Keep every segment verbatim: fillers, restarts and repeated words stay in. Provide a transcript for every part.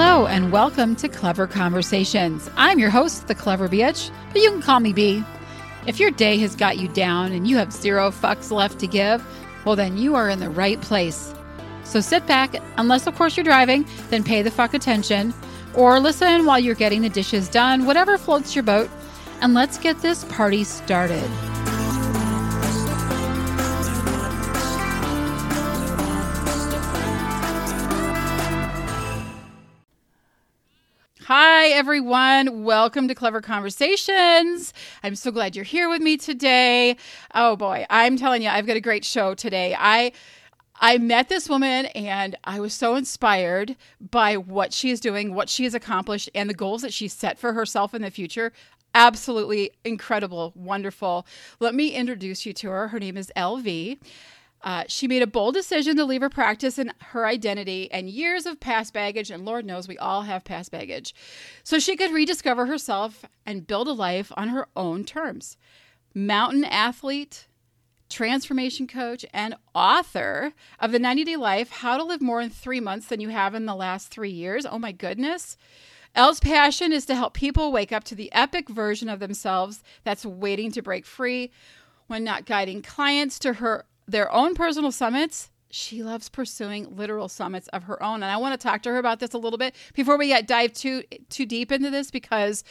Hello and welcome to Clever Conversations. I'm your host, the Clever Bitch, but you can call me B. If your day has got you down and you have zero fucks left to give, well then you are in the right place. So sit back, unless of course you're driving, then pay the fuck attention, or listen while you're getting the dishes done, whatever floats your boat, and let's get this party started. Hi, everyone. Welcome to Clever Conversations. I'm so glad you're here with me today. Oh, boy. I'm telling you, I've got a great show today. I I met this woman, and I was so inspired by what she is doing, what she has accomplished, and the goals that she set for herself in the future. Absolutely incredible, wonderful. Let me introduce you to her. Her name is L V. Uh, she made a bold decision to leave her practice and her identity and years of past baggage, and Lord knows we all have past baggage, so she could rediscover herself and build a life on her own terms. Mountain athlete, transformation coach, and author of The ninety Day Life, How to Live More in Three Months Than You Have in the Last Three Years. Oh my goodness. Elle's passion is to help people wake up to the epic version of themselves that's waiting to break free. When not guiding clients to her their own personal summits, she loves pursuing literal summits of her own. And I want to talk to her about this a little bit before we get dive too too deep into this, because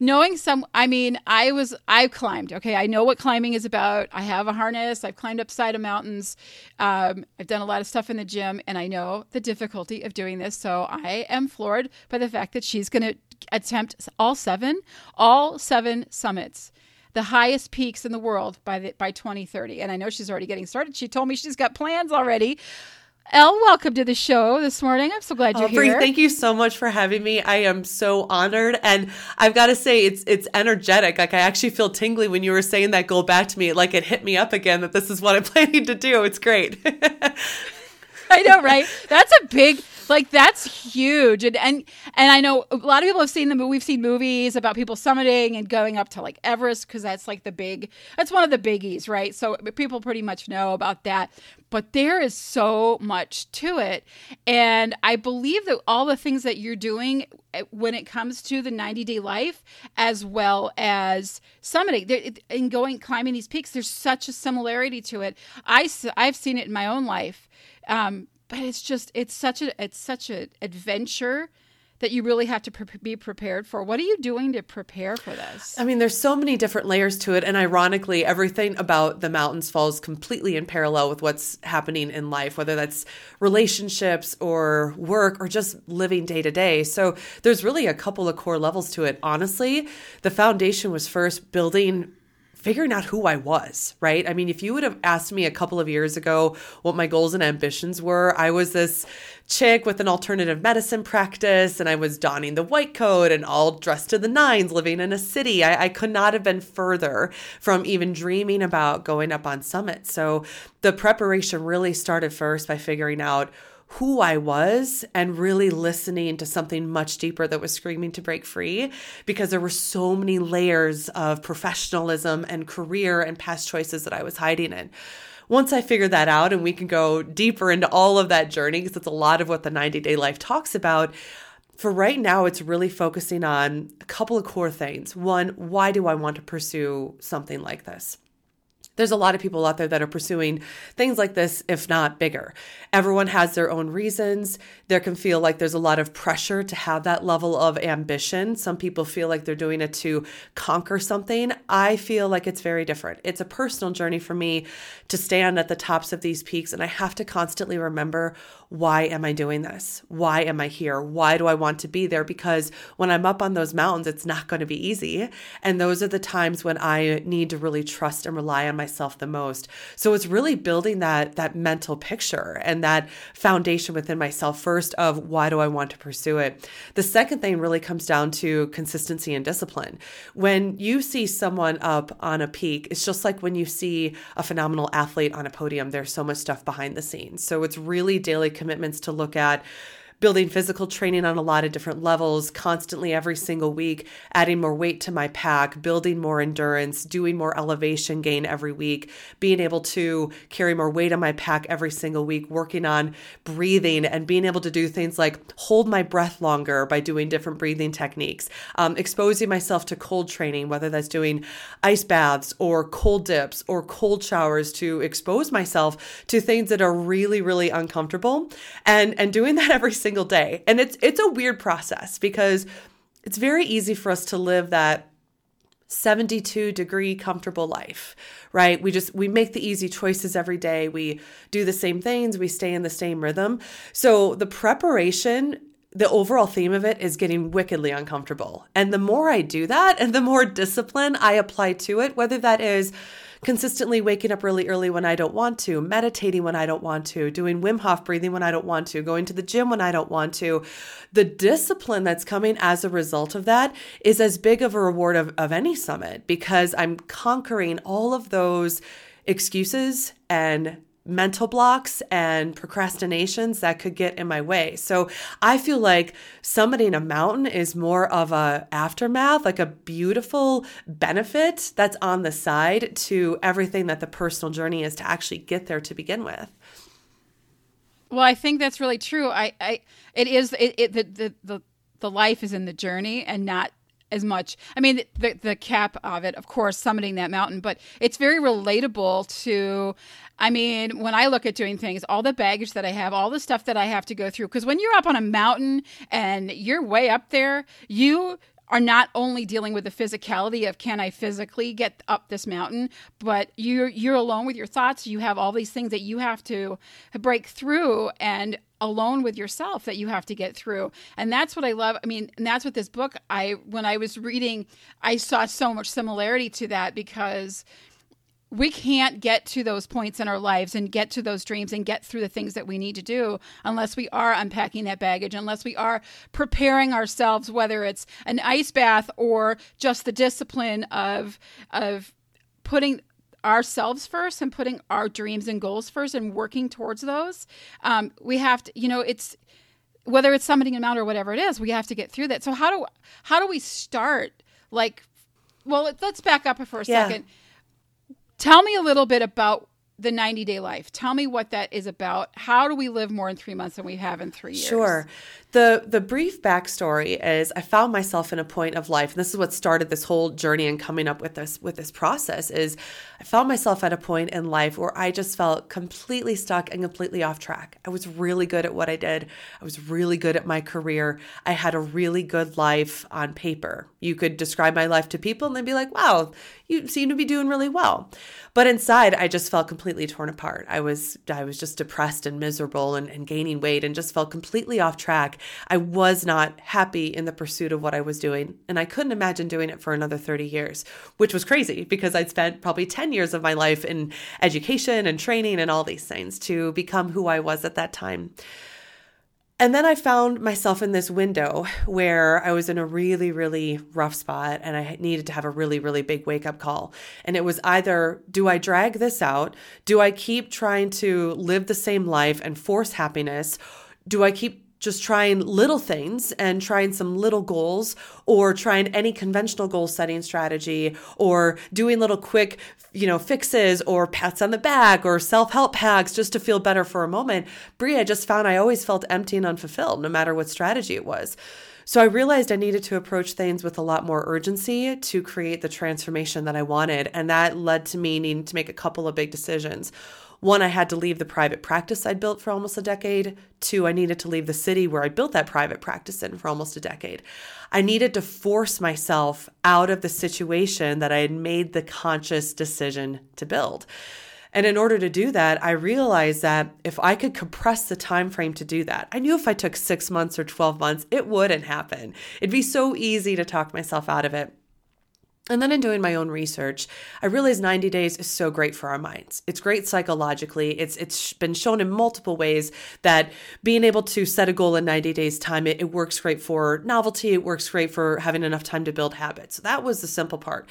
knowing some, I mean, I was, I've climbed, okay? I know what climbing is about. I have a harness. I've climbed up side of mountains. Um, I've done a lot of stuff in the gym, and I know the difficulty of doing this. So I am floored by the fact that she's going to attempt all seven, all seven summits, the highest peaks in the world by the, by twenty thirty. And I know she's already getting started. She told me she's got plans already. Elle, welcome to the show this morning. I'm so glad you're Aubrey, here. Thank you so much for having me. I am so honored. And I've got to say, it's it's energetic. Like, I actually feel tingly when you were saying that goal back to me. Like, it hit me up again that this is what I'm planning to do. It's great. I know, right? That's a big... Like, that's huge. And, and and I know a lot of people have seen them, but we've seen movies about people summiting and going up to like Everest, because that's like the big, that's one of the biggies, right? So people pretty much know about that. But there is so much to it. And I believe that all the things that you're doing when it comes to the ninety-day life, as well as summiting and going climbing these peaks, there's such a similarity to it. I, I've seen it in my own life. Um, But it's just, it's such a, it's such an adventure that you really have to pre- be prepared for. What are you doing to prepare for this? I mean, there's so many different layers to it. And ironically, everything about the mountains falls completely in parallel with what's happening in life, whether that's relationships or work or just living day to day. So there's really a couple of core levels to it. Honestly, the foundation was first building figuring out who I was, right? I mean, if you would have asked me a couple of years ago what my goals and ambitions were, I was this chick with an alternative medicine practice, and I was donning the white coat and all dressed to the nines, living in a city. I, I could not have been further from even dreaming about going up on summits. So the preparation really started first by figuring out who I was and really listening to something much deeper that was screaming to break free, because there were so many layers of professionalism and career and past choices that I was hiding in. Once I figured that out, and we can go deeper into all of that journey, because it's a lot of what the ninety-day life talks about. For right now, it's really focusing on a couple of core things. One, why do I want to pursue something like this? There's a lot of people out there that are pursuing things like this, if not bigger. Everyone has their own reasons. There can feel like there's a lot of pressure to have that level of ambition. Some people feel like they're doing it to conquer something. I feel like it's very different. It's a personal journey for me to stand at the tops of these peaks, and I have to constantly remember, why am I doing this? Why am I here? Why do I want to be there? Because when I'm up on those mountains, it's not going to be easy. And those are the times when I need to really trust and rely on myself. myself the most. So it's really building that, that mental picture and that foundation within myself first of why do I want to pursue it? The second thing really comes down to consistency and discipline. When you see someone up on a peak, it's just like when you see a phenomenal athlete on a podium, there's so much stuff behind the scenes. So it's really daily commitments to look at building physical training on a lot of different levels, constantly every single week, adding more weight to my pack, building more endurance, doing more elevation gain every week, being able to carry more weight on my pack every single week, working on breathing and being able to do things like hold my breath longer by doing different breathing techniques, um, exposing myself to cold training, whether that's doing ice baths or cold dips or cold showers to expose myself to things that are really, really uncomfortable, and, and doing that every single day. And it's, it's a weird process because it's very easy for us to live that seventy-two degree comfortable life, right? We just, we make the easy choices every day. We do the same things. We stay in the same rhythm. So the preparation, the overall theme of it is getting wickedly uncomfortable. And the more I do that and the more discipline I apply to it, whether that is consistently waking up really early when I don't want to, meditating when I don't want to, doing Wim Hof breathing when I don't want to, going to the gym when I don't want to, the discipline that's coming as a result of that is as big of a reward of, of any summit, because I'm conquering all of those excuses and mental blocks and procrastinations that could get in my way. So I feel like summiting a mountain is more of a aftermath, like a beautiful benefit that's on the side to everything that the personal journey is to actually get there to begin with. Well, I think that's really true. I, I it is it, it the, the the the life is in the journey and not as much. I mean, the the cap of it, of course, summiting that mountain, but it's very relatable to, I mean, when I look at doing things, all the baggage that I have, all the stuff that I have to go through, because when you're up on a mountain and you're way up there, you are not only dealing with the physicality of can I physically get up this mountain, but you're, you're alone with your thoughts. You have all these things that you have to break through and alone with yourself that you have to get through. And that's what I love. I mean, and that's what this book, I, when I was reading, I saw so much similarity to that, because we can't get to those points in our lives and get to those dreams and get through the things that we need to do unless we are unpacking that baggage, unless we are preparing ourselves, whether it's an ice bath or just the discipline of of putting ourselves first and putting our dreams and goals first and working towards those. Um, we have to, you know, it's whether it's summiting a mountain or whatever it is, we have to get through that. So how do how do we start? Like, well, let's back up for a yeah. second. Tell me a little bit about the ninety-day life. Tell me what that is about. How do we live more in three months than we have in three years? Sure. The the brief backstory is I found myself in a point of life, and this is what started this whole journey and coming up with this with this process, is I found myself at a point in life where I just felt completely stuck and completely off track. I was really good at what I did. I was really good at my career. I had a really good life on paper. You could describe my life to people and they'd be like, wow, you seem to be doing really well. But inside, I just felt completely torn apart. I was I was just depressed and miserable and, and gaining weight and just felt completely off track. I was not happy in the pursuit of what I was doing, and I couldn't imagine doing it for another thirty years, which was crazy because I'd spent probably ten years of my life in education and training and all these things to become who I was at that time. And then I found myself in this window where I was in a really, really rough spot and I needed to have a really, really big wake-up call. And it was either, do I drag this out? Do I keep trying to live the same life and force happiness? Do I keep just trying little things and trying some little goals, or trying any conventional goal setting strategy, or doing little quick, you know, fixes or pats on the back or self-help hacks just to feel better for a moment. Brie, I just found I always felt empty and unfulfilled no matter what strategy it was. So I realized I needed to approach things with a lot more urgency to create the transformation that I wanted. And that led to me needing to make a couple of big decisions. One, I had to leave the private practice I'd built for almost a decade. Two, I needed to leave the city where I built that private practice in for almost a decade. I needed to force myself out of the situation that I had made the conscious decision to build. And in order to do that, I realized that if I could compress the time frame to do that, I knew if I took six months or twelve months, it wouldn't happen. It'd be so easy to talk myself out of it. And then in doing my own research, I realized ninety days is so great for our minds. It's great psychologically. It's It's been shown in multiple ways that being able to set a goal in ninety days time, it, it works great for novelty. It works great for having enough time to build habits. So that was the simple part.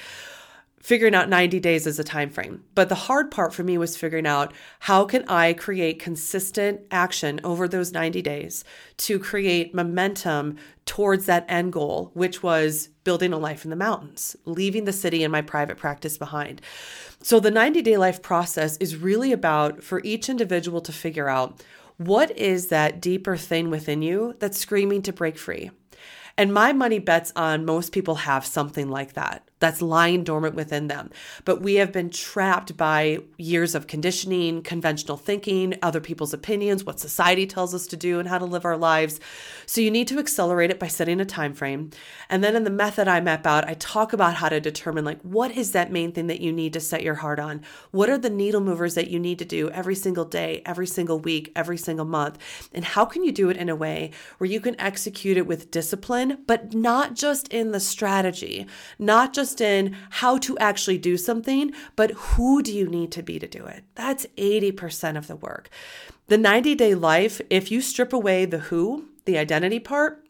figuring out ninety days as a time frame. But the hard part for me was figuring out how can I create consistent action over those ninety days to create momentum towards that end goal, which was building a life in the mountains, leaving the city and my private practice behind. So the ninety-day life process is really about for each individual to figure out what is that deeper thing within you that's screaming to break free. And my money bets on most people have something like that that's lying dormant within them. But we have been trapped by years of conditioning, conventional thinking, other people's opinions, what society tells us to do and how to live our lives. So you need to accelerate it by setting a time frame. And then in the method I map out, I talk about how to determine like what is that main thing that you need to set your heart on? What are the needle movers that you need to do every single day, every single week, every single month? And how can you do it in a way where you can execute it with discipline, but not just in the strategy, not just in how to actually do something, but who do you need to be to do it? That's eighty percent of the work. The ninety-day life, if you strip away the who, the identity part,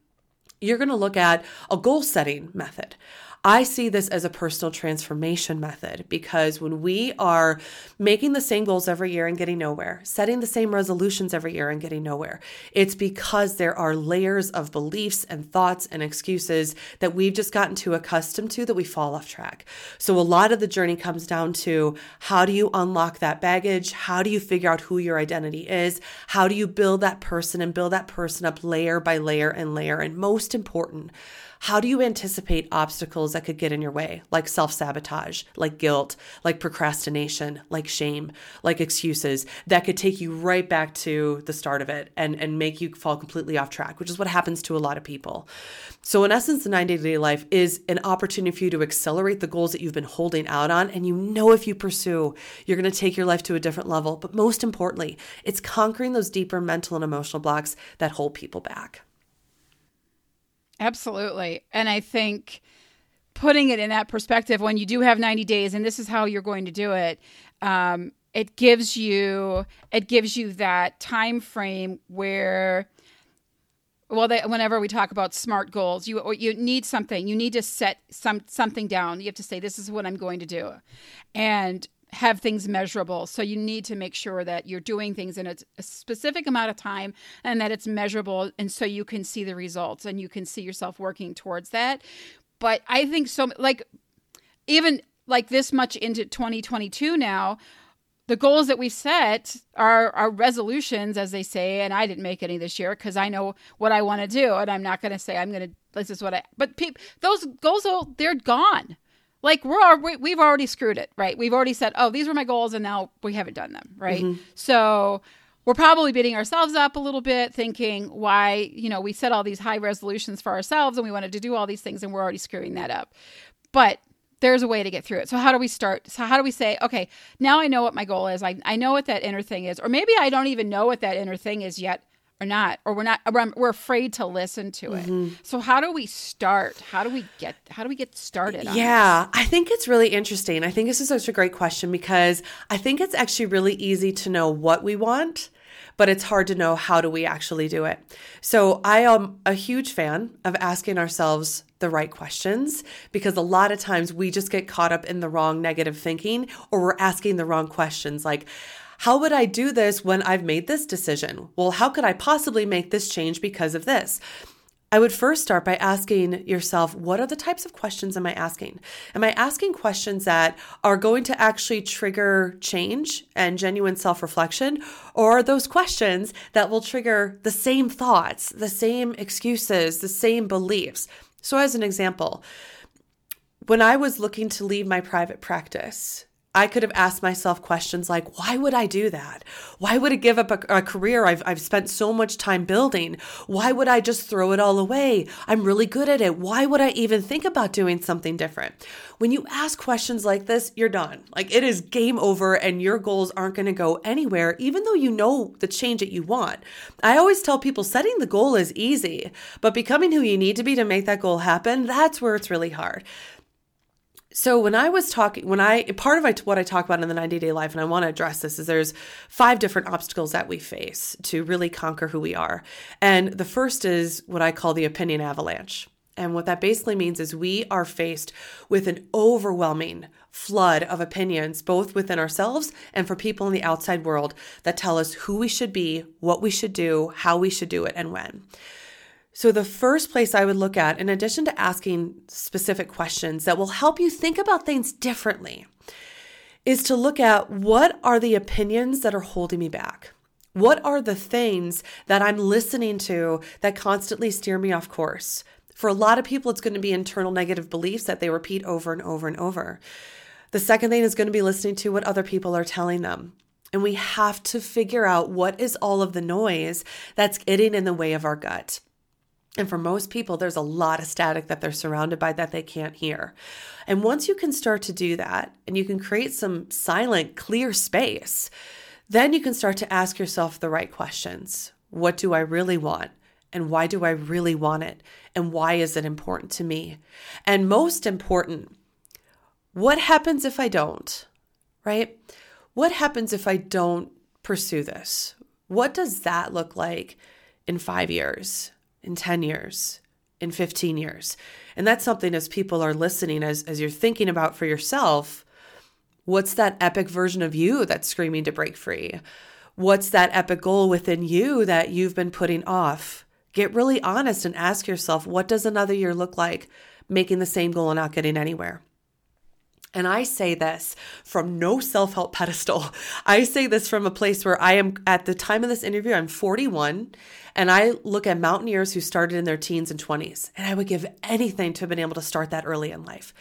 you're going to look at a goal-setting method. I see this as a personal transformation method because when we are making the same goals every year and getting nowhere, setting the same resolutions every year and getting nowhere, it's because there are layers of beliefs and thoughts and excuses that we've just gotten too accustomed to that we fall off track. So a lot of the journey comes down to how do you unlock that baggage? How do you figure out who your identity is? How do you build that person and build that person up layer by layer and layer? And most important, how do you anticipate obstacles that could get in your way, like self-sabotage, like guilt, like procrastination, like shame, like excuses that could take you right back to the start of it and, and make you fall completely off track, which is what happens to a lot of people. So in essence, the ninety-day life is an opportunity for you to accelerate the goals that you've been holding out on. And you know if you pursue, you're going to take your life to a different level. But most importantly, it's conquering those deeper mental and emotional blocks that hold people back. Absolutely. And I think putting it in that perspective, when you do have ninety days and this is how you're going to do it, um, it gives you it gives you that time frame where, well, they, whenever we talk about SMART goals, you or you need something. You need to set some something down. You have to say, this is what I'm going to do, and have things measurable. So you need to make sure that you're doing things in a, a specific amount of time and that it's measurable. And so you can see the results and you can see yourself working towards that. But I think so, like, even like this much into twenty twenty-two now, the goals that we set are, are resolutions, as they say, and I didn't make any this year because I know what I want to do. And I'm not going to say I'm going to, this is what I, but people, those goals, they're gone. Like we're we've already screwed it, right? We've already said, oh, these were my goals, and now we haven't done them, right? Mm-hmm. So we're probably beating ourselves up a little bit, thinking why, you know, we set all these high resolutions for ourselves, and we wanted to do all these things, and we're already screwing that up. But there's a way to get through it. So how do we start? So how do we say, okay, now I know what my goal is. I I know what that inner thing is, or maybe I don't even know what that inner thing is yet. Or not, or we're not, or we're afraid to listen to it. Mm-hmm. So how do we start? How do we get, how do we get started on Yeah, this? I think it's really interesting. I think this is such a great question because I think it's actually really easy to know what we want, but it's hard to know how do we actually do it. So I am a huge fan of asking ourselves the right questions because a lot of times we just get caught up in the wrong negative thinking or we're asking the wrong questions like, how would I do this when I've made this decision? Well, how could I possibly make this change because of this? I would first start by asking yourself, what are the types of questions am I asking? Am I asking questions that are going to actually trigger change and genuine self-reflection? Or are those questions that will trigger the same thoughts, the same excuses, the same beliefs? So as an example, when I was looking to leave my private practice, I could have asked myself questions like, why would I do that? Why would I give up a, a career I've, I've spent so much time building? Why would I just throw it all away? I'm really good at it. Why would I even think about doing something different? When you ask questions like this, you're done. Like it is game over and your goals aren't going to go anywhere, even though you know the change that you want. I always tell people setting the goal is easy, but becoming who you need to be to make that goal happen, that's where it's really hard. So when I was talking, when I, part of what I talk about in the ninety-day life, and I want to address this, is there's five different obstacles that we face to really conquer who we are. And the first is what I call the opinion avalanche. And what that basically means is we are faced with an overwhelming flood of opinions, both within ourselves and for people in the outside world that tell us who we should be, what we should do, how we should do it, and when. So the first place I would look at, in addition to asking specific questions that will help you think about things differently, is to look at what are the opinions that are holding me back? What are the things that I'm listening to that constantly steer me off course? For a lot of people, it's going to be internal negative beliefs that they repeat over and over and over. The second thing is going to be listening to what other people are telling them. And we have to figure out what is all of the noise that's getting in the way of our gut. And for most people, there's a lot of static that they're surrounded by that they can't hear. And once you can start to do that, and you can create some silent, clear space, then you can start to ask yourself the right questions. What do I really want? And why do I really want it? And why is it important to me? And most important, what happens if I don't, right? What happens if I don't pursue this? What does that look like in five years? In ten years, in fifteen years. And that's something as people are listening, as, as you're thinking about for yourself, what's that epic version of you that's screaming to break free? What's that epic goal within you that you've been putting off? Get really honest and ask yourself, what does another year look like making the same goal and not getting anywhere? And I say this from no self-help pedestal. I say this from a place where I am, at the time of this interview, I'm forty-one, and I look at mountaineers who started in their teens and twenties, and I would give anything to have been able to start that early in life.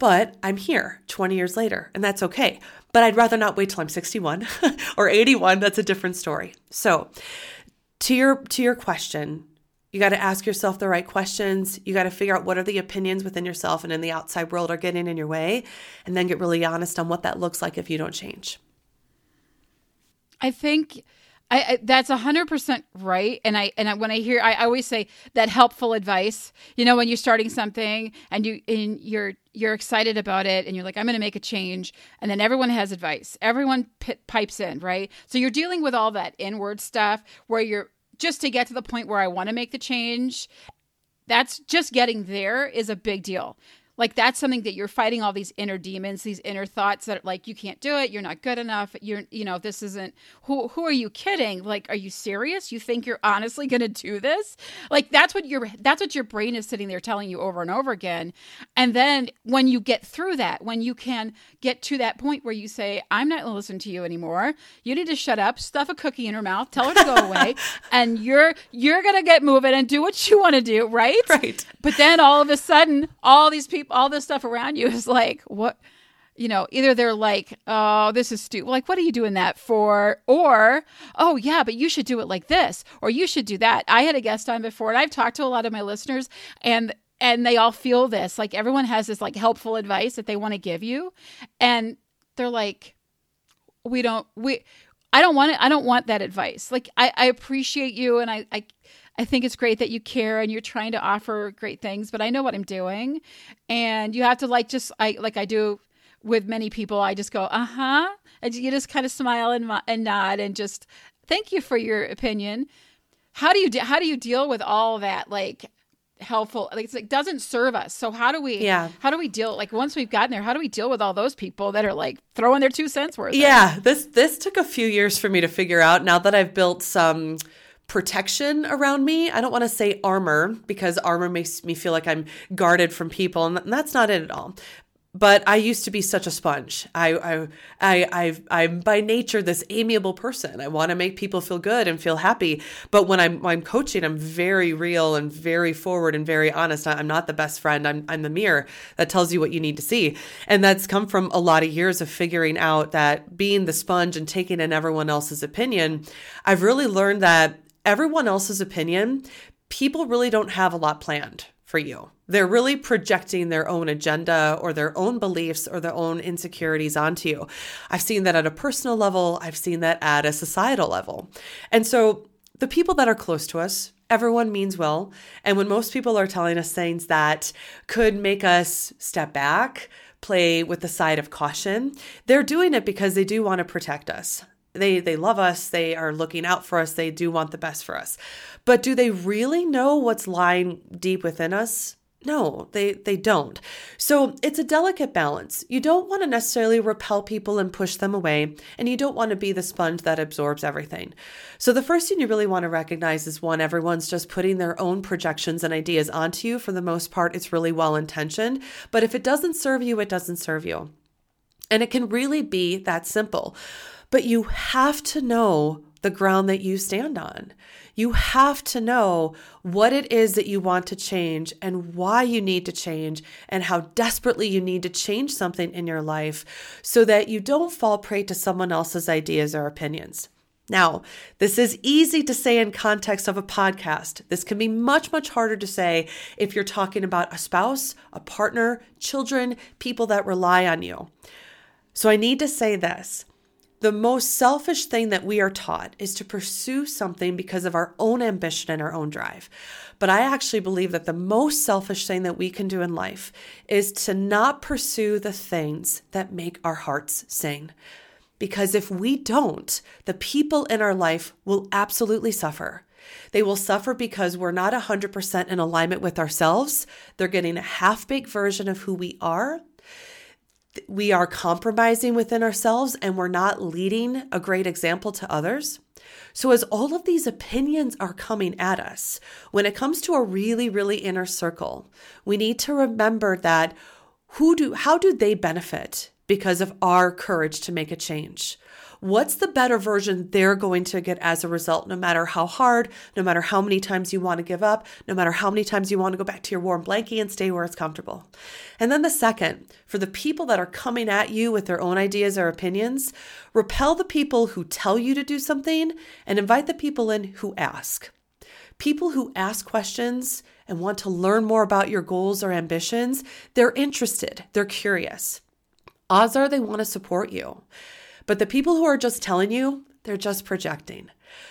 But I'm here twenty years later, and that's okay. But I'd rather not wait till I'm sixty-one or eighty-one. That's a different story. So to your, to your question, you got to ask yourself the right questions. You got to figure out what are the opinions within yourself and in the outside world are getting in your way, and then get really honest on what that looks like if you don't change. I think I, I, that's one hundred percent right. And I and I, when I hear, I, I always say that helpful advice. You know, when you're starting something and you and you're you're excited about it, and you're like, I'm going to make a change, and then everyone has advice. Everyone p- pipes in, right? So you're dealing with all that inward stuff where you're. Just to get to the point where I want to make the change, that's just getting there is a big deal. Like that's something that you're fighting all these inner demons, these inner thoughts that are like, you can't do it. You're not good enough. You're, you know, this isn't, who, who are you kidding? Like, are you serious? You think you're honestly going to do this? Like that's what your, that's what your brain is sitting there telling you over and over again. And then when you get through that, when you can get to that point where you say, I'm not going to listen to you anymore. You need to shut up, stuff a cookie in her mouth, tell her to go away. And you're, you're going to get moving and do what you want to do. Right. Right. But then all of a sudden, all these people, all this stuff around you is like, what, you know, either they're like, oh, this is stupid. Like, what are you doing that for? Or, oh yeah, but you should do it like this, or you should do that. I had a guest on before, and I've talked to a lot of my listeners, and, and they all feel this, like everyone has this like helpful advice that they want to give you. And they're like, we don't, we, I don't want it. I don't want that advice. Like, I, I appreciate you. And I, I, I think it's great that you care and you're trying to offer great things, but I know what I'm doing. And you have to like, just I like I do with many people, I just go, uh-huh. And you just kind of smile and, and nod and just thank you for your opinion. How do you, de- how do you deal with all that? Like helpful, like it's like, doesn't serve us. So how do we, yeah. how do we deal? Like once we've gotten there, how do we deal with all those people that are like throwing their two cents worth? Yeah. This, this took a few years for me to figure out now that I've built some protection around me. I don't want to say armor because armor makes me feel like I'm guarded from people, and that's not it at all. But I used to be such a sponge. I, I, I, I've, I'm by nature this amiable person. I want to make people feel good and feel happy. But when I'm, when I'm coaching, I'm very real and very forward and very honest. I'm not the best friend. I'm, I'm the mirror that tells you what you need to see. And that's come from a lot of years of figuring out that being the sponge and taking in everyone else's opinion, I've really learned that everyone else's opinion, people really don't have a lot planned for you. They're really projecting their own agenda or their own beliefs or their own insecurities onto you. I've seen that at a personal level. I've seen that at a societal level. And so the people that are close to us, everyone means well. And when most people are telling us things that could make us step back, play with the side of caution, they're doing it because they do want to protect us. They they love us. They are looking out for us. They do want the best for us. But do they really know what's lying deep within us? No, they, they don't. So it's a delicate balance. You don't want to necessarily repel people and push them away, and you don't want to be the sponge that absorbs everything. So the first thing you really want to recognize is, one, everyone's just putting their own projections and ideas onto you. For the most part, it's really well-intentioned, but if it doesn't serve you, it doesn't serve you. And it can really be that simple. But you have to know the ground that you stand on. You have to know what it is that you want to change and why you need to change and how desperately you need to change something in your life so that you don't fall prey to someone else's ideas or opinions. Now, this is easy to say in context of a podcast. This can be much, much harder to say if you're talking about a spouse, a partner, children, people that rely on you. So I need to say this. The most selfish thing that we are taught is to pursue something because of our own ambition and our own drive. But I actually believe that the most selfish thing that we can do in life is to not pursue the things that make our hearts sing. Because if we don't, the people in our life will absolutely suffer. They will suffer because we're not one hundred percent in alignment with ourselves. They're getting a half-baked version of who we are. We are compromising within ourselves and we're not leading a great example to others. So as all of these opinions are coming at us, when it comes to a really, really inner circle, we need to remember that who do, how do they benefit because of our courage to make a change? What's the better version they're going to get as a result, no matter how hard, no matter how many times you want to give up, no matter how many times you want to go back to your warm blankie and stay where it's comfortable. And then the second, for the people that are coming at you with their own ideas or opinions, repel the people who tell you to do something and invite the people in who ask. People who ask questions and want to learn more about your goals or ambitions, they're interested, they're curious. Odds are they want to support you. But the people who are just telling you, they're just projecting.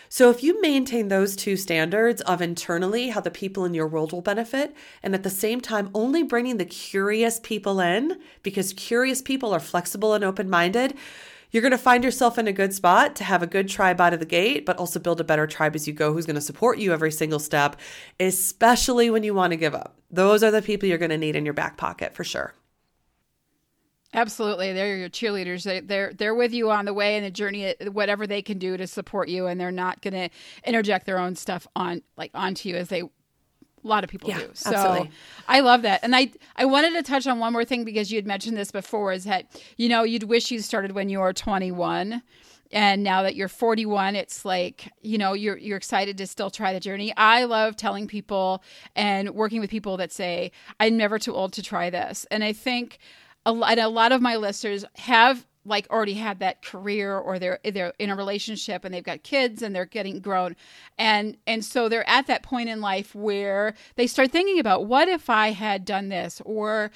So if you maintain those two standards of internally how the people in your world will benefit, and at the same time only bringing the curious people in, because curious people are flexible and open-minded, you're going to find yourself in a good spot to have a good tribe out of the gate, but also build a better tribe as you go who's going to support you every single step, especially when you want to give up. Those are the people you're going to need in your back pocket for sure. Absolutely. They're your cheerleaders. They, they're they're with you on the way and the journey, whatever they can do to support you. And they're not going to interject their own stuff on like onto you as they, a lot of people yeah, do. So absolutely. I love that. And I, I wanted to touch on one more thing because you had mentioned this before is that, you know, you'd wish you started when you were twenty-one. And now that you're forty-one, it's like, you know, you're you're excited to still try the journey. I love telling people and working with people that say, I'm never too old to try this. And I think... And a lot of my listeners have like already had that career or they're, they're in a relationship and they've got kids and they're getting grown. And, and so they're at that point in life where they start thinking about what if I had done this or,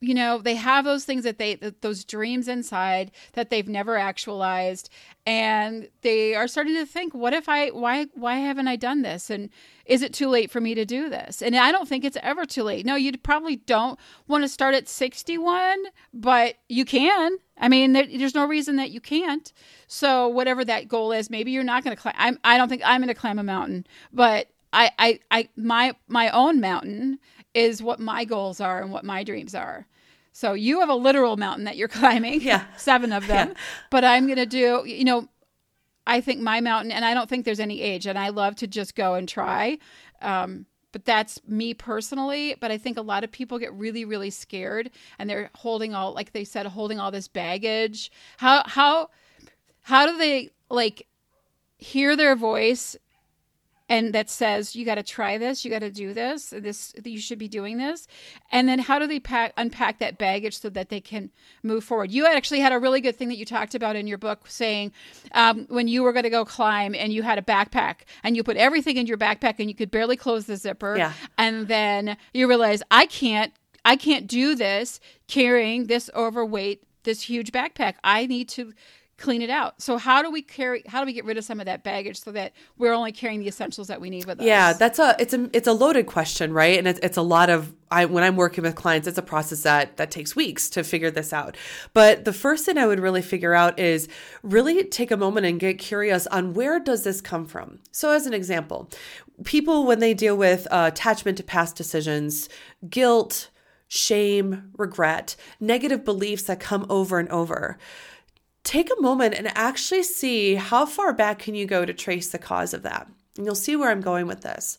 you know, they have those things that they, that those dreams inside that they've never actualized. And they are starting to think, what if I, why, why haven't I done this? And is it too late for me to do this? And I don't think it's ever too late. No, you probably don't want to start at sixty-one, but you can. I mean, there, there's no reason that you can't. So whatever that goal is, maybe you're not going to climb. I'm, I don't think I'm going to climb a mountain, but I, I, I, my, my own mountain is what my goals are and what my dreams are. So you have a literal mountain that you're climbing, yeah. seven of them, yeah. But I'm going to do, you know, I think my mountain, and I don't think there's any age, and I love to just go and try. Um, but that's me personally. But I think a lot of people get really, really scared and they're holding all, like they said, holding all this baggage. How, how, how do they like hear their voice and that says, you got to try this, you got to do this, this, you should be doing this. And then how do they pack, unpack that baggage so that they can move forward? You actually had a really good thing that you talked about in your book saying um, when you were going to go climb and you had a backpack and you put everything in your backpack and you could barely close the zipper. Yeah. And then you realize, I can't, I can't do this carrying this overweight, this huge backpack. I need to clean it out. So how do we carry, how do we get rid of some of that baggage so that we're only carrying the essentials that we need with us? Yeah, that's a, it's a, it's a loaded question, right? And it's, it's a lot of, I, when I'm working with clients, it's a process that, that takes weeks to figure this out. But the first thing I would really figure out is really take a moment and get curious on where does this come from? So as an example, people, when they deal with uh, attachment to past decisions, guilt, shame, regret, negative beliefs that come over and over, take a moment and actually see how far back can you go to trace the cause of that. And you'll see where I'm going with this.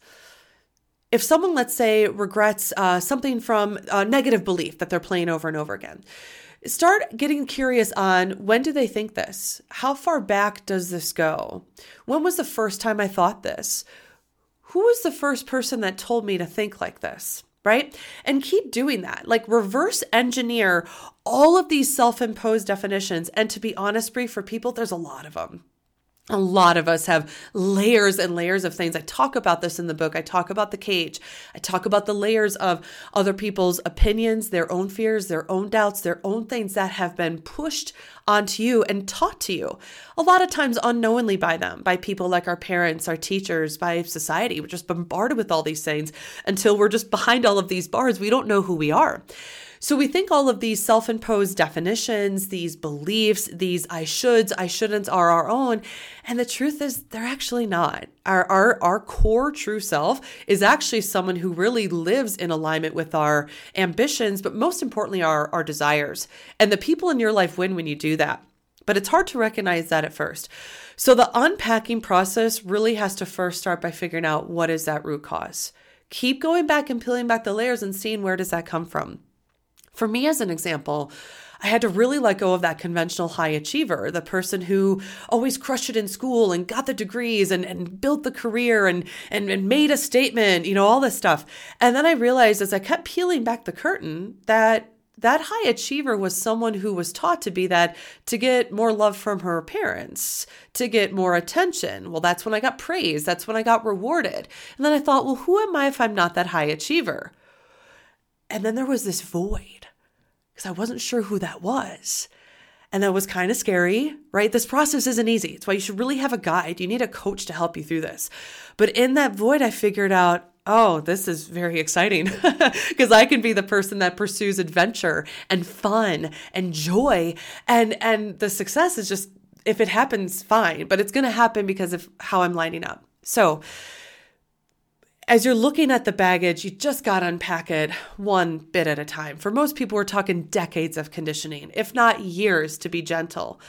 If someone, let's say, regrets uh, something from a negative belief that they're playing over and over again, start getting curious on when do they think this? How far back does this go? When was the first time I thought this? Who was the first person that told me to think like this? Right? And keep doing that. Like reverse engineer all of these self-imposed definitions. And to be honest, Bree, for people, there's a lot of them. A lot of us have layers and layers of things. I talk about this in the book. I talk about the cage. I talk about the layers of other people's opinions, their own fears, their own doubts, their own things that have been pushed onto you and taught to you. A lot of times unknowingly by them, by people like our parents, our teachers, by society. We're just bombarded with all these things until we're just behind all of these bars. We don't know who we are. So we think all of these self-imposed definitions, these beliefs, these I shoulds, I shouldn'ts are our own. And the truth is they're actually not. Our, our, our core true self is actually someone who really lives in alignment with our ambitions, but most importantly, our, our desires. And the people in your life win when you do that. But it's hard to recognize that at first. So the unpacking process really has to first start by figuring out what is that root cause. Keep going back and peeling back the layers and seeing where does that come from. For me, as an example, I had to really let go of that conventional high achiever, the person who always crushed it in school and got the degrees and, and built the career and, and, and made a statement, you know, all this stuff. And then I realized as I kept peeling back the curtain that that high achiever was someone who was taught to be that to get more love from her parents, to get more attention. Well, that's when I got praised. That's when I got rewarded. And then I thought, well, who am I if I'm not that high achiever? And then there was this void because I wasn't sure who that was. And that was kind of scary, right? This process isn't easy. It's why you should really have a guide. You need a coach to help you through this. But in that void, I figured out, oh, this is very exciting because I can be the person that pursues adventure and fun and joy. And, and the success is just, if it happens, fine, but it's going to happen because of how I'm lining up. So as you're looking at the baggage, you just got to unpack it one bit at a time. For most people, we're talking decades of conditioning, if not years, to be gentle.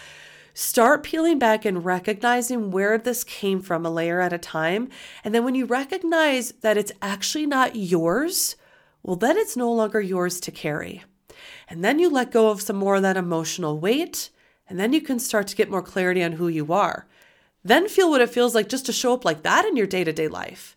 Start peeling back and recognizing where this came from a layer at a time. And then when you recognize that it's actually not yours, well, then it's no longer yours to carry. And then you let go of some more of that emotional weight. And then you can start to get more clarity on who you are. Then feel what it feels like just to show up like that in your day-to-day life.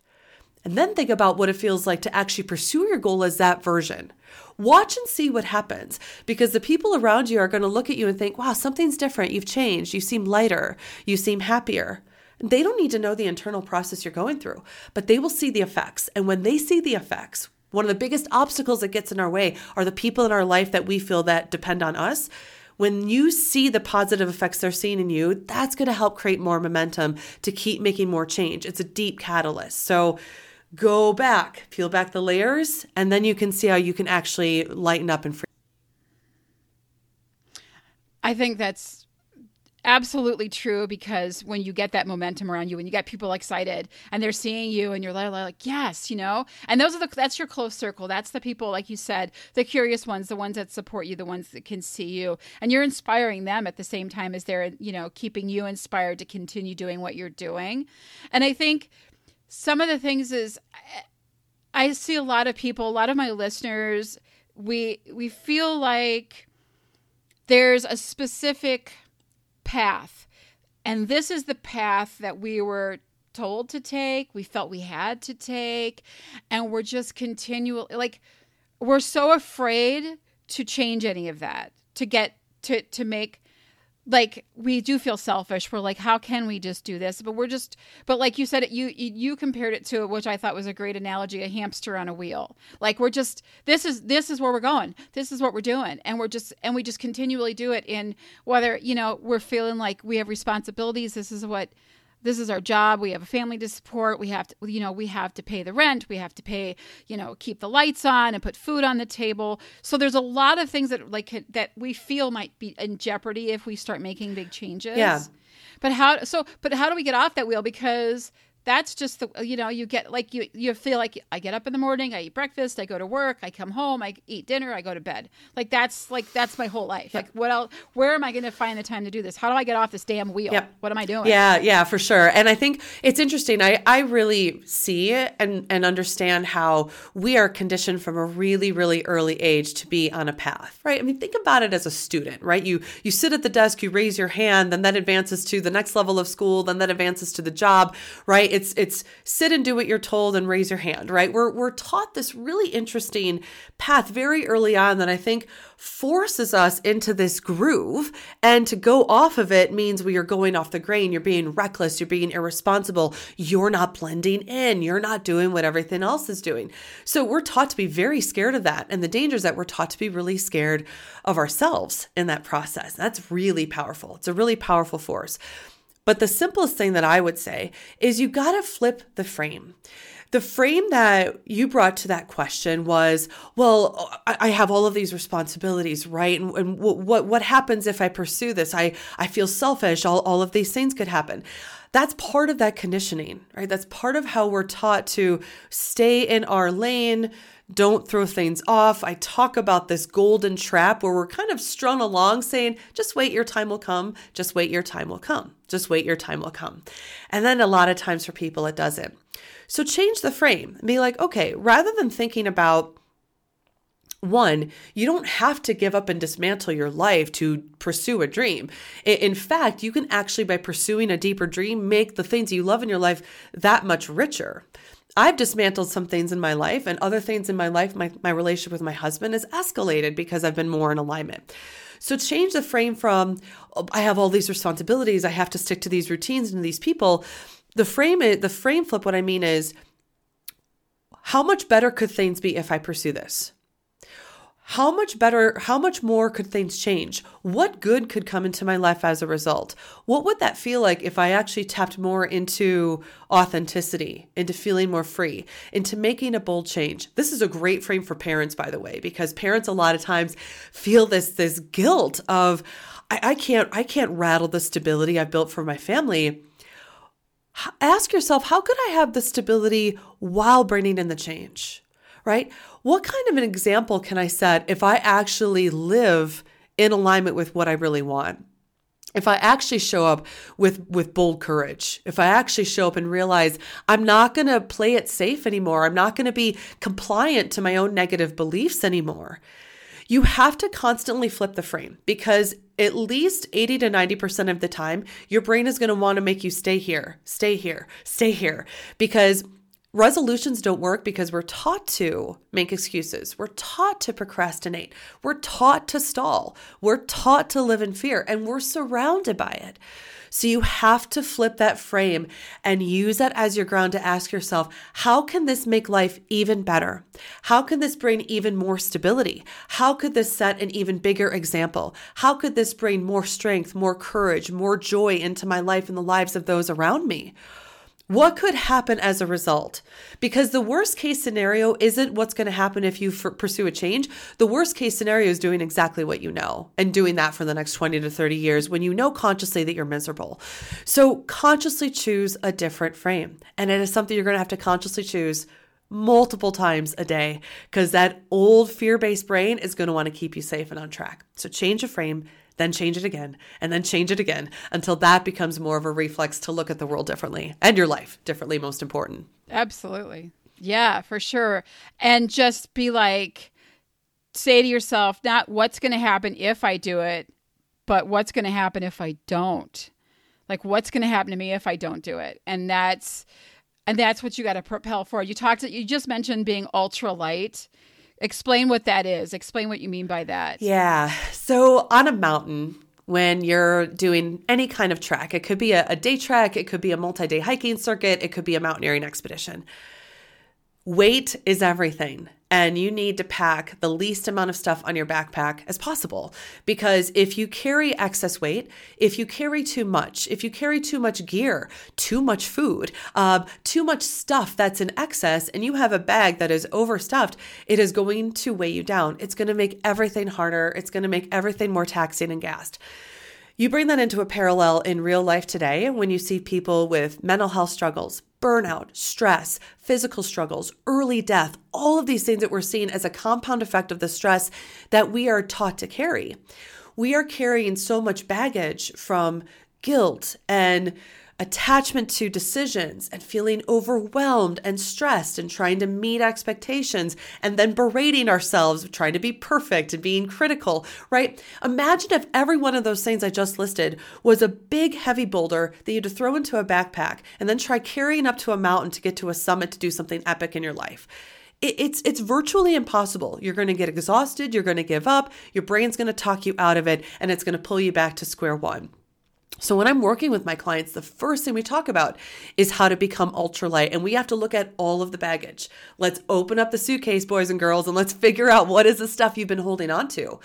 And then think about what it feels like to actually pursue your goal as that version. Watch and see what happens because the people around you are going to look at you and think, wow, something's different. You've changed. You seem lighter. You seem happier. And they don't need to know the internal process you're going through, but they will see the effects. And when they see the effects, one of the biggest obstacles that gets in our way are the people in our life that we feel that depend on us. When you see the positive effects they're seeing in you, that's going to help create more momentum to keep making more change. It's a deep catalyst. So go back, peel back the layers, and then you can see how you can actually lighten up and free. I think that's absolutely true because when you get that momentum around you, when you get people excited and they're seeing you and you're like, yes, you know, and those are the, that's your close circle. That's the people, like you said, the curious ones, the ones that support you, the ones that can see you, and you're inspiring them at the same time as they're, you know, keeping you inspired to continue doing what you're doing. And I think some of the things is I see a lot of people, a lot of my listeners, we we feel like there's a specific path. And this is the path that we were told to take, we felt we had to take, and we're just continually like we're so afraid to change any of that, to get to to make like, we do feel selfish. We're like, how can we just do this? But we're just, but like you said, you you compared it to, which I thought was a great analogy, a hamster on a wheel. Like, we're just, this is, this is where we're going. This is what we're doing. And we're just, and we just continually do it in whether, you know, we're feeling like we have responsibilities. This is what, this is our job. We have a family to support. We have to, you know, we have to pay the rent. We have to pay, you know, keep the lights on and put food on the table. So there's a lot of things that like that we feel might be in jeopardy if we start making big changes. Yeah. But how, so, but how do we get off that wheel? Because that's just the, you know, you get like, you, you feel like I get up in the morning, I eat breakfast, I go to work, I come home, I eat dinner, I go to bed. Like, that's like, that's my whole life. Yep. Like, what else, where am I going to find the time to do this? How do I get off this damn wheel? Yep. What am I doing? Yeah, yeah, for sure. And I think it's interesting. I, I really see it and, and understand how we are conditioned from a really, really early age to be on a path, right? I mean, think about it as a student, right? You, you sit at the desk, you raise your hand, then that advances to the next level of school, then that advances to the job, right? It's it's sit and do what you're told and raise your hand, right? We're we're taught this really interesting path very early on that I think forces us into this groove, and to go off of it means we are going off the grain. You're being reckless. You're being irresponsible. You're not blending in. You're not doing what everything else is doing. So we're taught to be very scared of that. And the danger is that we're taught to be really scared of ourselves in that process. That's really powerful. It's a really powerful force. But the simplest thing that I would say is you got to flip the frame. The frame that you brought to that question was, well, I have all of these responsibilities, right? And, and what what happens if I pursue this? I, I feel selfish. All, all of these things could happen. That's part of that conditioning, right? That's part of how we're taught to stay in our lane. Don't throw things off. I talk about this golden trap where we're kind of strung along saying, just wait, your time will come. Just wait, your time will come. Just wait, your time will come. And then a lot of times for people, it doesn't. So change the frame. Be like, okay, rather than thinking about, one, you don't have to give up and dismantle your life to pursue a dream. In fact, you can actually, by pursuing a deeper dream, make the things you love in your life that much richer. I've dismantled some things in my life, and other things in my life, my, my relationship with my husband has escalated because I've been more in alignment. So change the frame from, oh, I have all these responsibilities, I have to stick to these routines and these people. The frame, the frame flip, what I mean is, how much better could things be if I pursue this? How much better, how much more could things change? What good could come into my life as a result? What would that feel like if I actually tapped more into authenticity, into feeling more free, into making a bold change? This is a great frame for parents, by the way, because parents a lot of times feel this, this guilt of, I, I can't, I can't rattle the stability I've built for my family. Ask yourself, how could I have the stability while bringing in the change? Right? What kind of an example can I set if I actually live in alignment with what I really want? If I actually show up with, with bold courage, if I actually show up and realize I'm not going to play it safe anymore, I'm not going to be compliant to my own negative beliefs anymore. You have to constantly flip the frame, because at least eighty to ninety percent of the time, your brain is going to want to make you stay here, stay here, stay here, because resolutions don't work, because we're taught to make excuses. We're taught to procrastinate. We're taught to stall. We're taught to live in fear, and we're surrounded by it. So you have to flip that frame and use that as your ground to ask yourself, how can this make life even better? How can this bring even more stability? How could this set an even bigger example? How could this bring more strength, more courage, more joy into my life and the lives of those around me? What could happen as a result? Because the worst case scenario isn't what's going to happen if you f- pursue a change. The worst case scenario is doing exactly what you know and doing that for the next twenty to thirty years when you know consciously that you're miserable. So consciously choose a different frame. And it is something you're going to have to consciously choose multiple times a day, because that old fear-based brain is going to want to keep you safe and on track. So change a frame, then change it again, and then change it again, until that becomes more of a reflex to look at the world differently and your life differently, most important. Absolutely. Yeah, for sure. And just be like, say to yourself, not what's going to happen if I do it, but what's going to happen if I don't? Like, what's going to happen to me if I don't do it? And that's, and that's what you got to propel for. You talked, you just mentioned being ultra light. Explain what that is. Explain what you mean by that. Yeah. So on a mountain, when you're doing any kind of trek. It could be a, a day trek. It could be a multi-day hiking circuit. It could be a mountaineering expedition. Weight is everything. And you need to pack the least amount of stuff on your backpack as possible. Because if you carry excess weight, if you carry too much, if you carry too much gear, too much food, uh, too much stuff that's in excess, and you have a bag that is overstuffed, it is going to weigh you down. It's going to make everything harder. It's going to make everything more taxing and gassed. You bring that into a parallel in real life today when you see people with mental health struggles, burnout, stress, physical struggles, early death, all of these things that we're seeing as a compound effect of the stress that we are taught to carry. We are carrying so much baggage from guilt and attachment to decisions and feeling overwhelmed and stressed and trying to meet expectations and then berating ourselves, trying to be perfect and being critical, right? Imagine if every one of those things I just listed was a big heavy boulder that you had to throw into a backpack and then try carrying up to a mountain to get to a summit to do something epic in your life. It's it's virtually impossible. You're going to get exhausted. You're going to give up. Your brain's going to talk you out of it, and it's going to pull you back to square one. So when I'm working with my clients, the first thing we talk about is how to become ultralight. And we have to look at all of the baggage. Let's open up the suitcase, boys and girls, and let's figure out what is the stuff you've been holding on to.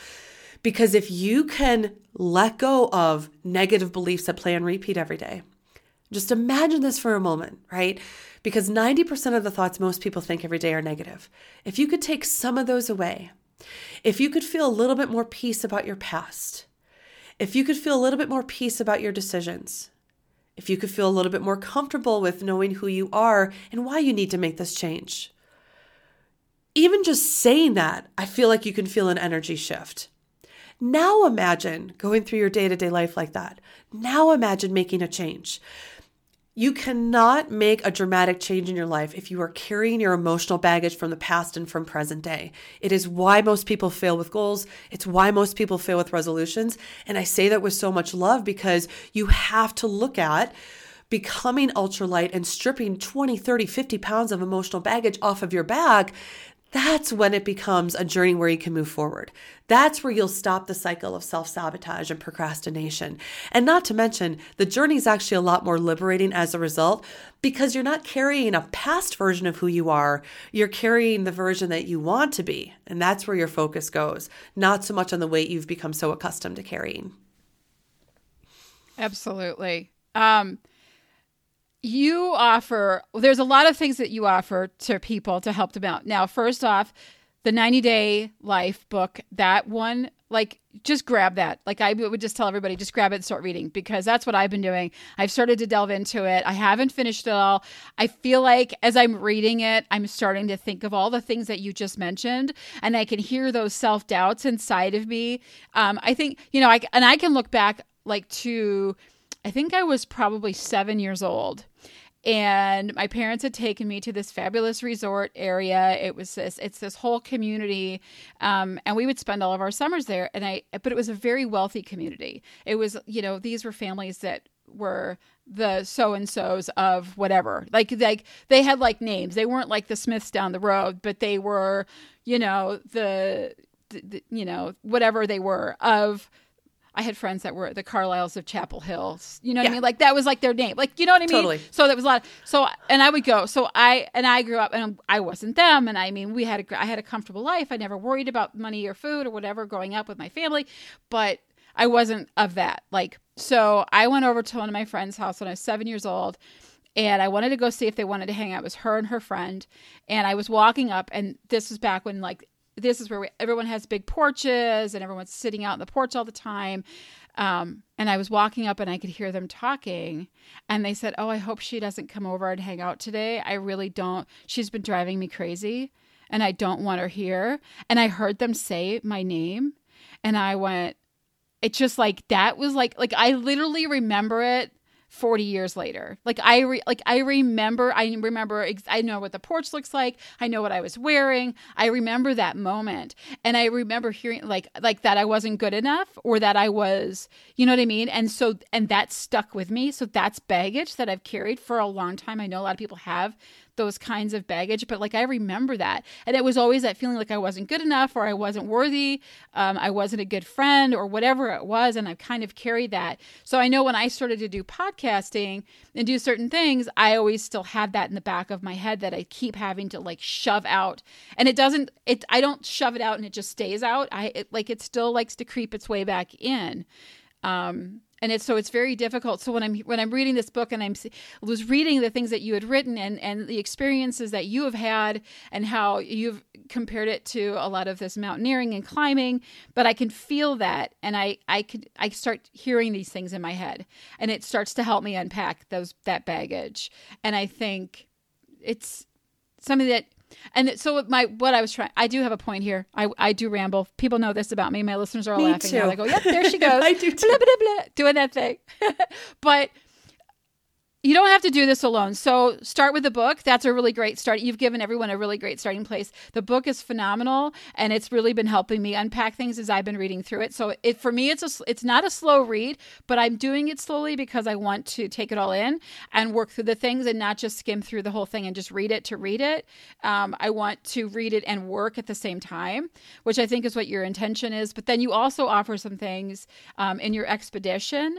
Because if you can let go of negative beliefs that play and repeat every day, just imagine this for a moment, right? Because ninety percent of the thoughts most people think every day are negative. If you could take some of those away, if you could feel a little bit more peace about your past, if you could feel a little bit more peace about your decisions, if you could feel a little bit more comfortable with knowing who you are and why you need to make this change. Even just saying that, I feel like you can feel an energy shift. Now imagine going through your day-to-day life like that. Now imagine making a change. You cannot make a dramatic change in your life if you are carrying your emotional baggage from the past and from present day. It is why most people fail with goals. It's why most people fail with resolutions. And I say that with so much love because you have to look at becoming ultralight and stripping twenty, thirty, fifty pounds of emotional baggage off of your back. That's when it becomes a journey where you can move forward. That's where you'll stop the cycle of self-sabotage and procrastination. And not to mention, the journey is actually a lot more liberating as a result because you're not carrying a past version of who you are. You're carrying the version that you want to be. And that's where your focus goes, not so much on the weight you've become so accustomed to carrying. Absolutely. Um You offer, there's a lot of things that you offer to people to help them out. Now, first off, the ninety day Life book, that one, like, just grab that. Like, I would just tell everybody, just grab it and start reading because that's what I've been doing. I've started to delve into it. I haven't finished it all. I feel like as I'm reading it, I'm starting to think of all the things that you just mentioned, and I can hear those self-doubts inside of me. Um, I think, you know, I, and I can look back, like, to... I think I was probably seven years old, and my parents had taken me to this fabulous resort area. It was this, it's this whole community. Um, and we would spend all of our summers there. And I, but it was a very wealthy community. It was, you know, these were families that were the so-and-sos of whatever, like, like they had like names. They weren't like the Smiths down the road, but they were, you know, the, the, the you know, whatever they were of, I had friends that were the Carlyles of Chapel Hill. You know what yeah. I mean? Like that was like their name. Like, you know what I mean? Totally. So that was a lot. Of, so, and I would go. So I, and I grew up and I wasn't them. And I mean, we had, a, I had a comfortable life. I never worried about money or food or whatever growing up with my family, but I wasn't of that. Like, so I went over to one of my friend's house when I was seven years old, and I wanted to go see if they wanted to hang out. It was her and her friend. And I was walking up, and this was back when like, this is where we, everyone has big porches and everyone's sitting out in the porch all the time. Um, and I was walking up and I could hear them talking, and they said, "Oh, I hope she doesn't come over and hang out today. I really don't. She's been driving me crazy and I don't want her here." And I heard them say my name, and I went, it's just like, that was like, like, I literally remember it forty years later. Like I, re- like I remember, I remember, ex- I know what the porch looks like. I know what I was wearing. I remember that moment. And I remember hearing like, like that I wasn't good enough, or that I was, you know what I mean? And so, and that stuck with me. So that's baggage that I've carried for a long time. I know a lot of people have those kinds of baggage. But like, I remember that. And it was always that feeling like I wasn't good enough, or I wasn't worthy. Um, I wasn't a good friend, or whatever it was. And I kind of carried that. So I know when I started to do podcasting and do certain things, I always still had that in the back of my head that I keep having to like shove out. And it doesn't, it, I don't shove it out and it just stays out. I it, like, it still likes to creep its way back in. Um, And it's, so it's very difficult. So when I'm, when I'm reading this book and I'm was reading the things that you had written and, and the experiences that you have had and how you've compared it to a lot of this mountaineering and climbing, but I can feel that. And I, I could, I start hearing these things in my head, and it starts to help me unpack those, that baggage. And I think it's something that, and so my, what I was trying, I do have a point here. I, I do ramble. People know this about me. My listeners are all me laughing. Too. Now. They go, yep, there she goes. I do too. Blah, blah, blah, doing that thing. But you don't have to do this alone. So start with the book. That's a really great start. You've given everyone a really great starting place. The book is phenomenal, and it's really been helping me unpack things as I've been reading through it. So it, for me, it's a, it's not a slow read, but I'm doing it slowly because I want to take it all in and work through the things and not just skim through the whole thing and just read it to read it. Um, I want to read it and work at the same time, which I think is what your intention is. But then you also offer some things um, in your expedition.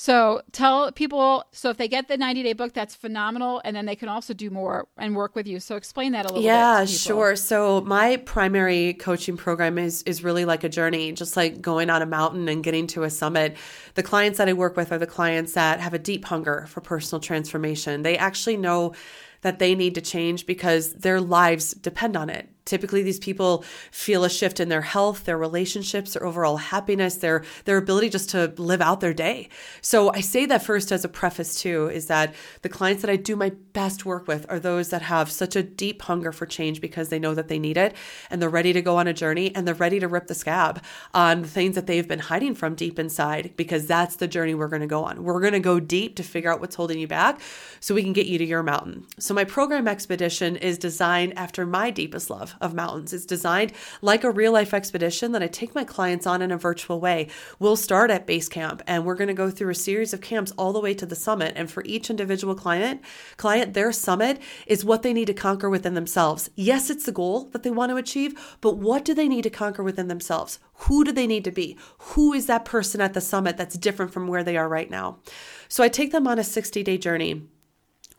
So tell people, so if they get the ninety-day book, that's phenomenal. And then they can also do more and work with you. So explain that a little yeah, bit. Yeah, sure. So my primary coaching program is is really like a journey, just like going on a mountain and getting to a summit. The clients that I work with are the clients that have a deep hunger for personal transformation. They actually know that they need to change because their lives depend on it. Typically, these people feel a shift in their health, their relationships, their overall happiness, their their ability just to live out their day. So I say that first as a preface too, is that the clients that I do my best work with are those that have such a deep hunger for change because they know that they need it, and they're ready to go on a journey, and they're ready to rip the scab on things that they've been hiding from deep inside, because that's the journey we're going to go on. We're going to go deep to figure out what's holding you back so we can get you to your mountain. So my program Expedition is designed after my deepest love of mountains. It's designed like a real life expedition that I take my clients on in a virtual way. We'll start at base camp, and we're going to go through a series of camps all the way to the summit. And for each individual client, client, their summit is what they need to conquer within themselves. Yes, it's the goal that they want to achieve, but what do they need to conquer within themselves? Who do they need to be? Who is that person at the summit that's different from where they are right now? So I take them on a sixty-day journey,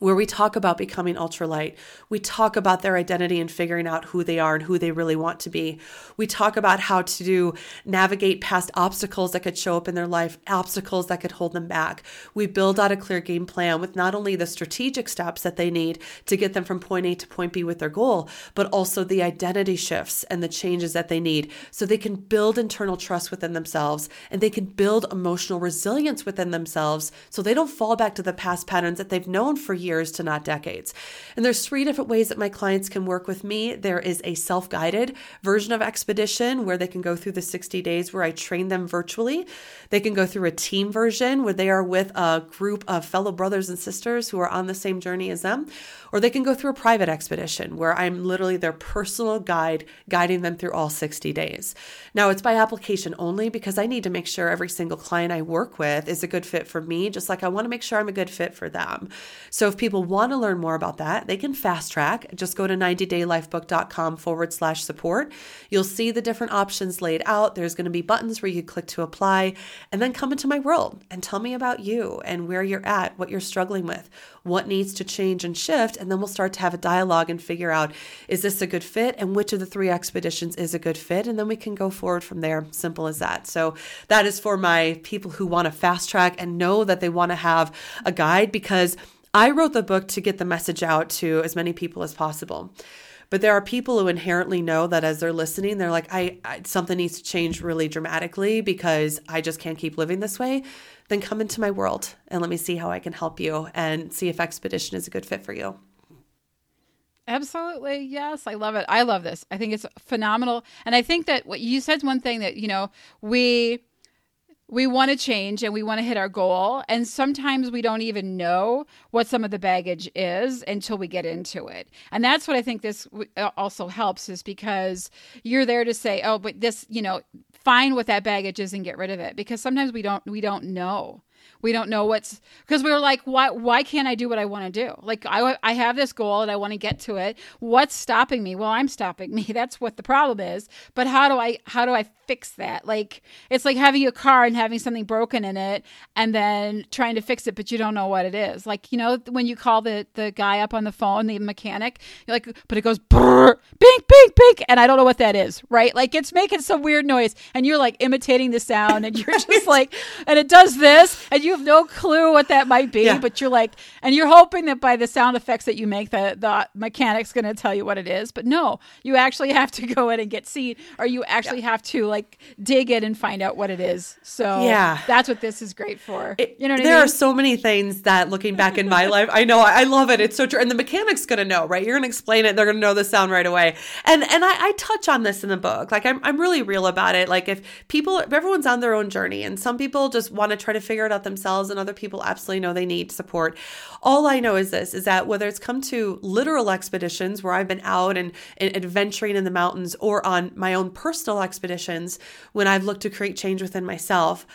where we talk about becoming ultralight. We talk about their identity and figuring out who they are and who they really want to be. We talk about how to do, navigate past obstacles that could show up in their life, obstacles that could hold them back. We build out a clear game plan with not only the strategic steps that they need to get them from point A to point B with their goal, but also the identity shifts and the changes that they need so they can build internal trust within themselves, and they can build emotional resilience within themselves so they don't fall back to the past patterns that they've known for years. years to not decades. And there's three different ways that my clients can work with me. There is a self-guided version of Expedition where they can go through the sixty days where I train them virtually. They can go through a team version where they are with a group of fellow brothers and sisters who are on the same journey as them, or they can go through a private expedition where I'm literally their personal guide, guiding them through all sixty days. Now, it's by application only because I need to make sure every single client I work with is a good fit for me, just like I want to make sure I'm a good fit for them. So if people want to learn more about that, they can fast track. Just go to ninety day life book dot com forward slash support. You'll see the different options laid out. There's going to be buttons where you click to apply, and then come into my world and tell me about you and where you're at, what you're struggling with, what needs to change and shift. And then we'll start to have a dialogue and figure out, is this a good fit? And which of the three expeditions is a good fit? And then we can go forward from there. Simple as that. So that is for my people who want to fast track and know that they want to have a guide, because I wrote the book to get the message out to as many people as possible. But there are people who inherently know that as they're listening, they're like, I, I something needs to change really dramatically because I just can't keep living this way. Then come into my world and let me see how I can help you and see if Expedition is a good fit for you. Absolutely. Yes. I love it. I love this. I think it's phenomenal. And I think that what you said, one thing that, you know, we... We want to change and we want to hit our goal. And sometimes we don't even know what some of the baggage is until we get into it. And that's what I think this also helps, is because you're there to say, oh, but this, you know, find what that baggage is and get rid of it. Because sometimes we don't, we don't know. We don't know what's, because we were like, why, why can't I do what I want to do? Like, I, I have this goal and I want to get to it. What's stopping me? Well, I'm stopping me. That's what the problem is. But how do I, how do I fix that? Like, it's like having a car and having something broken in it and then trying to fix it, but you don't know what it is. Like, you know, when you call the, the guy up on the phone, the mechanic, you're like, but it goes brrr, bink, bink, bink. And I don't know what that is, right? Like, it's making some weird noise and you're like imitating the sound and you're just like, and it does this and you You have no clue what that might be, yeah. But you're like, and you're hoping that by the sound effects that you make, the, the mechanic's going to tell you what it is. But no, you actually have to go in and get seen, or you actually yeah. have to like dig in and find out what it is. So yeah. that's what this is great for. It, you know, what there I mean? Are so many things that looking back in my life, I know I love it. It's so true. And the mechanic's going to know, right? You're going to explain it. They're going to know the sound right away. And and I, I touch on this in the book. Like I'm I'm really real about it. Like if people, if everyone's on their own journey, and some people just want to try to figure it out themselves. Themselves and other people absolutely know they need support. All I know is this, is that whether it's come to literal expeditions where I've been out and, and adventuring in the mountains or on my own personal expeditions, when I've looked to create change within myself,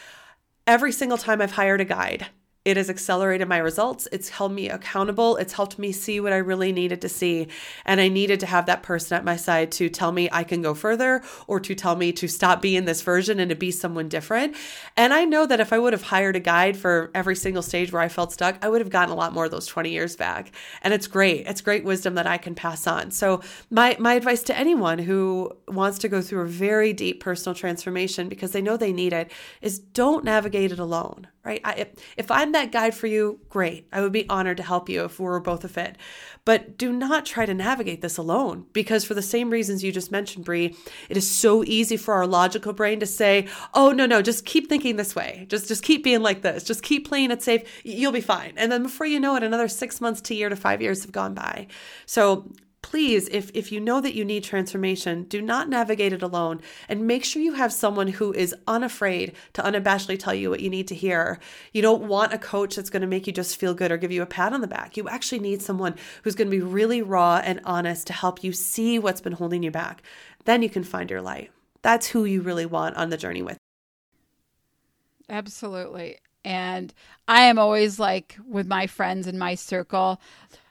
every single time I've hired a guide, it has accelerated my results. It's held me accountable. It's helped me see what I really needed to see. And I needed to have that person at my side to tell me I can go further or to tell me to stop being this version and to be someone different. And I know that if I would have hired a guide for every single stage where I felt stuck, I would have gotten a lot more of those twenty years back. And it's great. It's great wisdom that I can pass on. So my, my advice to anyone who wants to go through a very deep personal transformation because they know they need it is don't navigate it alone, right? I, if, if I'm that guide for you, great. I would be honored to help you if we were both a fit. But do not try to navigate this alone because for the same reasons you just mentioned, Bree, it is so easy for our logical brain to say, oh, no, no, just keep thinking this way. Just, just keep being like this. Just keep playing it safe. You'll be fine. And then before you know it, another six months to year to five years have gone by. So please, if, if you know that you need transformation, do not navigate it alone and make sure you have someone who is unafraid to unabashedly tell you what you need to hear. You don't want a coach that's going to make you just feel good or give you a pat on the back. You actually need someone who's going to be really raw and honest to help you see what's been holding you back. Then you can find your light. That's who you really want on the journey with. Absolutely. And I am always like with my friends in my circle,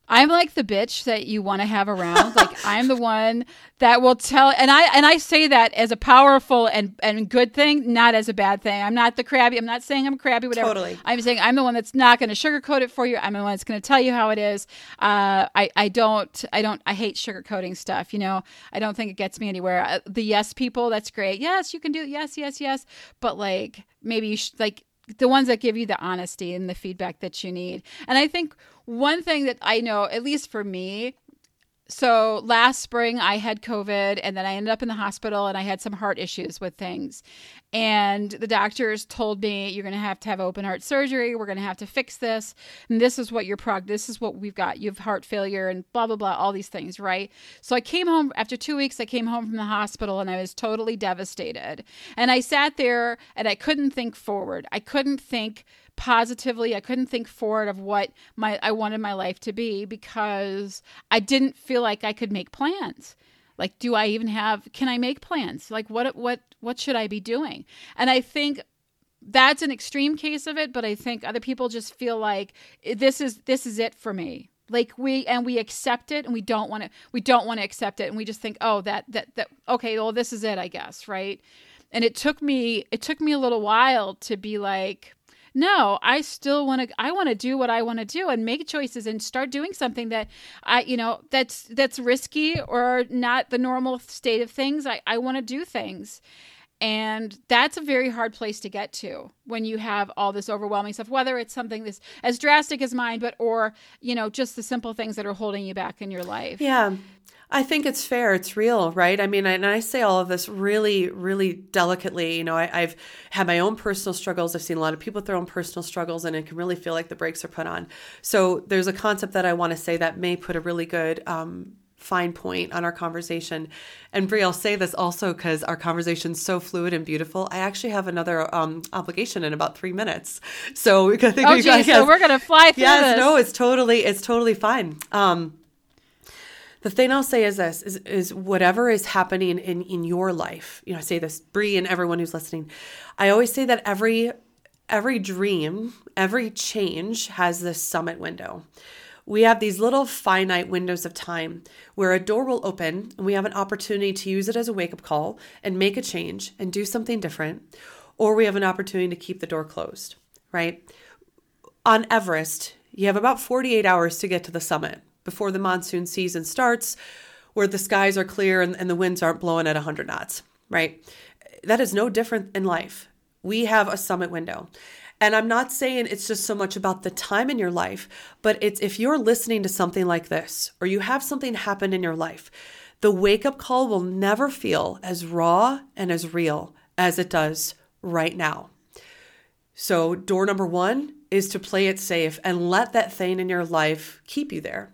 I'm like the bitch that you want to have around. Like I'm the one that will tell, and I and I say that as a powerful and, and good thing, not as a bad thing. I'm not the crabby. I'm not saying I'm crabby. Whatever. Totally. I'm saying I'm the one that's not going to sugarcoat it for you. I'm the one that's going to tell you how it is. Uh, I I don't I don't I hate sugarcoating stuff. You know, I don't think it gets me anywhere. The yes people, that's great. Yes, you can do it. Yes, yes, yes. But like maybe you should like. The ones that give you the honesty and the feedback that you need. And I think one thing that I know, at least for me, so last spring I had COVID and then I ended up in the hospital and I had some heart issues with things. And the doctors told me, you're going to have to have open heart surgery. We're going to have to fix this. And this is what your prog, this is what we've got. You have heart failure and blah, blah, blah, all these things, right? So I came home after two weeks, I came home from the hospital and I was totally devastated. And I sat there and I couldn't think forward. I couldn't think positively. I couldn't think forward of what my, I wanted my life to be because I didn't feel like I could make plans. Like, do I even have, can I make plans? Like, what, what, what should I be doing? And I think that's an extreme case of it, but I think other people just feel like this is, this is it for me. Like we, and we accept it and we don't want to, we don't want to accept it. And we just think, oh, that, that, that, okay, well, this is it, I guess. Right. And it took me, it took me a little while to be like, no, I still want to, I want to do what I want to do and make choices and start doing something that I, you know, that's, that's risky or not the normal state of things. I, I want to do things. And that's a very hard place to get to when you have all this overwhelming stuff, whether it's something that's as drastic as mine, but, or, you know, just the simple things that are holding you back in your life. Yeah. I think it's fair. It's real, right? I mean, and I say all of this really, really delicately. You know, I, I've had my own personal struggles. I've seen a lot of people with their own personal struggles, and it can really feel like the brakes are put on. So there's a concept that I want to say that may put a really good um, fine point on our conversation. And Bree, I'll say this also because our conversation's so fluid and beautiful. I actually have another um, obligation in about three minutes. So we think oh, we geez, gotta, so yes, we're gonna fly through yes, this. No, it's totally, it's totally fine. Um, The thing I'll say is this, is, is whatever is happening in, in your life, you know, I say this, Bree and everyone who's listening, I always say that every every dream, every change has this summit window. We have these little finite windows of time where a door will open and we have an opportunity to use it as a wake-up call and make a change and do something different, or we have an opportunity to keep the door closed, right? On Everest, you have about forty-eight hours to get to the summit before the monsoon season starts, where the skies are clear and, and the winds aren't blowing at one hundred knots, right? That is no different in life. We have a summit window. And I'm not saying it's just so much about the time in your life, but it's if you're listening to something like this, or you have something happen in your life, the wake-up call will never feel as raw and as real as it does right now. So door number one is to play it safe and let that thing in your life keep you there.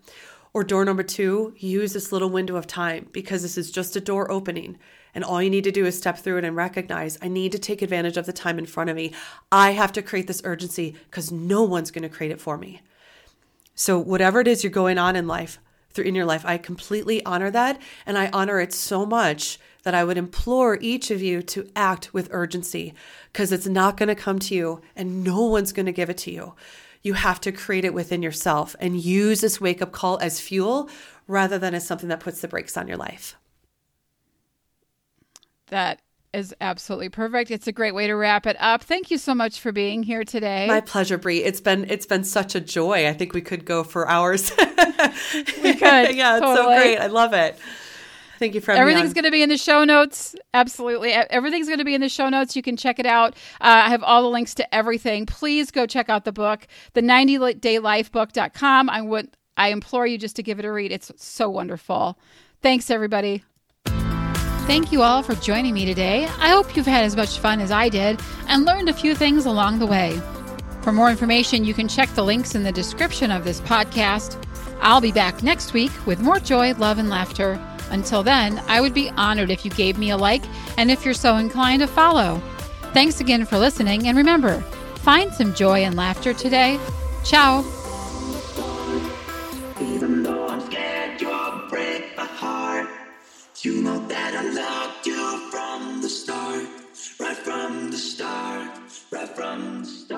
Or door number two, use this little window of time, because this is just a door opening. And all you need to do is step through it and recognize, I need to take advantage of the time in front of me. I have to create this urgency because no one's going to create it for me. So whatever it is you're going on in life, through in your life, I completely honor that. And I honor it so much that I would implore each of you to act with urgency, because it's not going to come to you and no one's going to give it to you. You have to create it within yourself and use this wake-up call as fuel rather than as something that puts the brakes on your life. That is absolutely perfect. It's a great way to wrap it up. Thank you so much for being here today. My pleasure, Bree. It's been it's been such a joy. I think we could go for hours. We could. Yeah, it's totally. So great. I love it. Thank you for having me on. Everything's going to be in the show notes. Absolutely. Everything's going to be in the show notes. You can check it out. Uh, I have all the links to everything. Please go check out the book, the ninety day life book dot com. I would, I implore you just to give it a read. It's so wonderful. Thanks, everybody. Thank you all for joining me today. I hope you've had as much fun as I did and learned a few things along the way. For more information, you can check the links in the description of this podcast. I'll be back next week with more joy, love, and laughter. Until then, I would be honored if you gave me a like and if you're so inclined to follow. Thanks again for listening, and remember, find some joy and laughter today. Ciao. Even though I'm scared you'll break my heart, you know that I loved you from the start, right from the start, right from the start.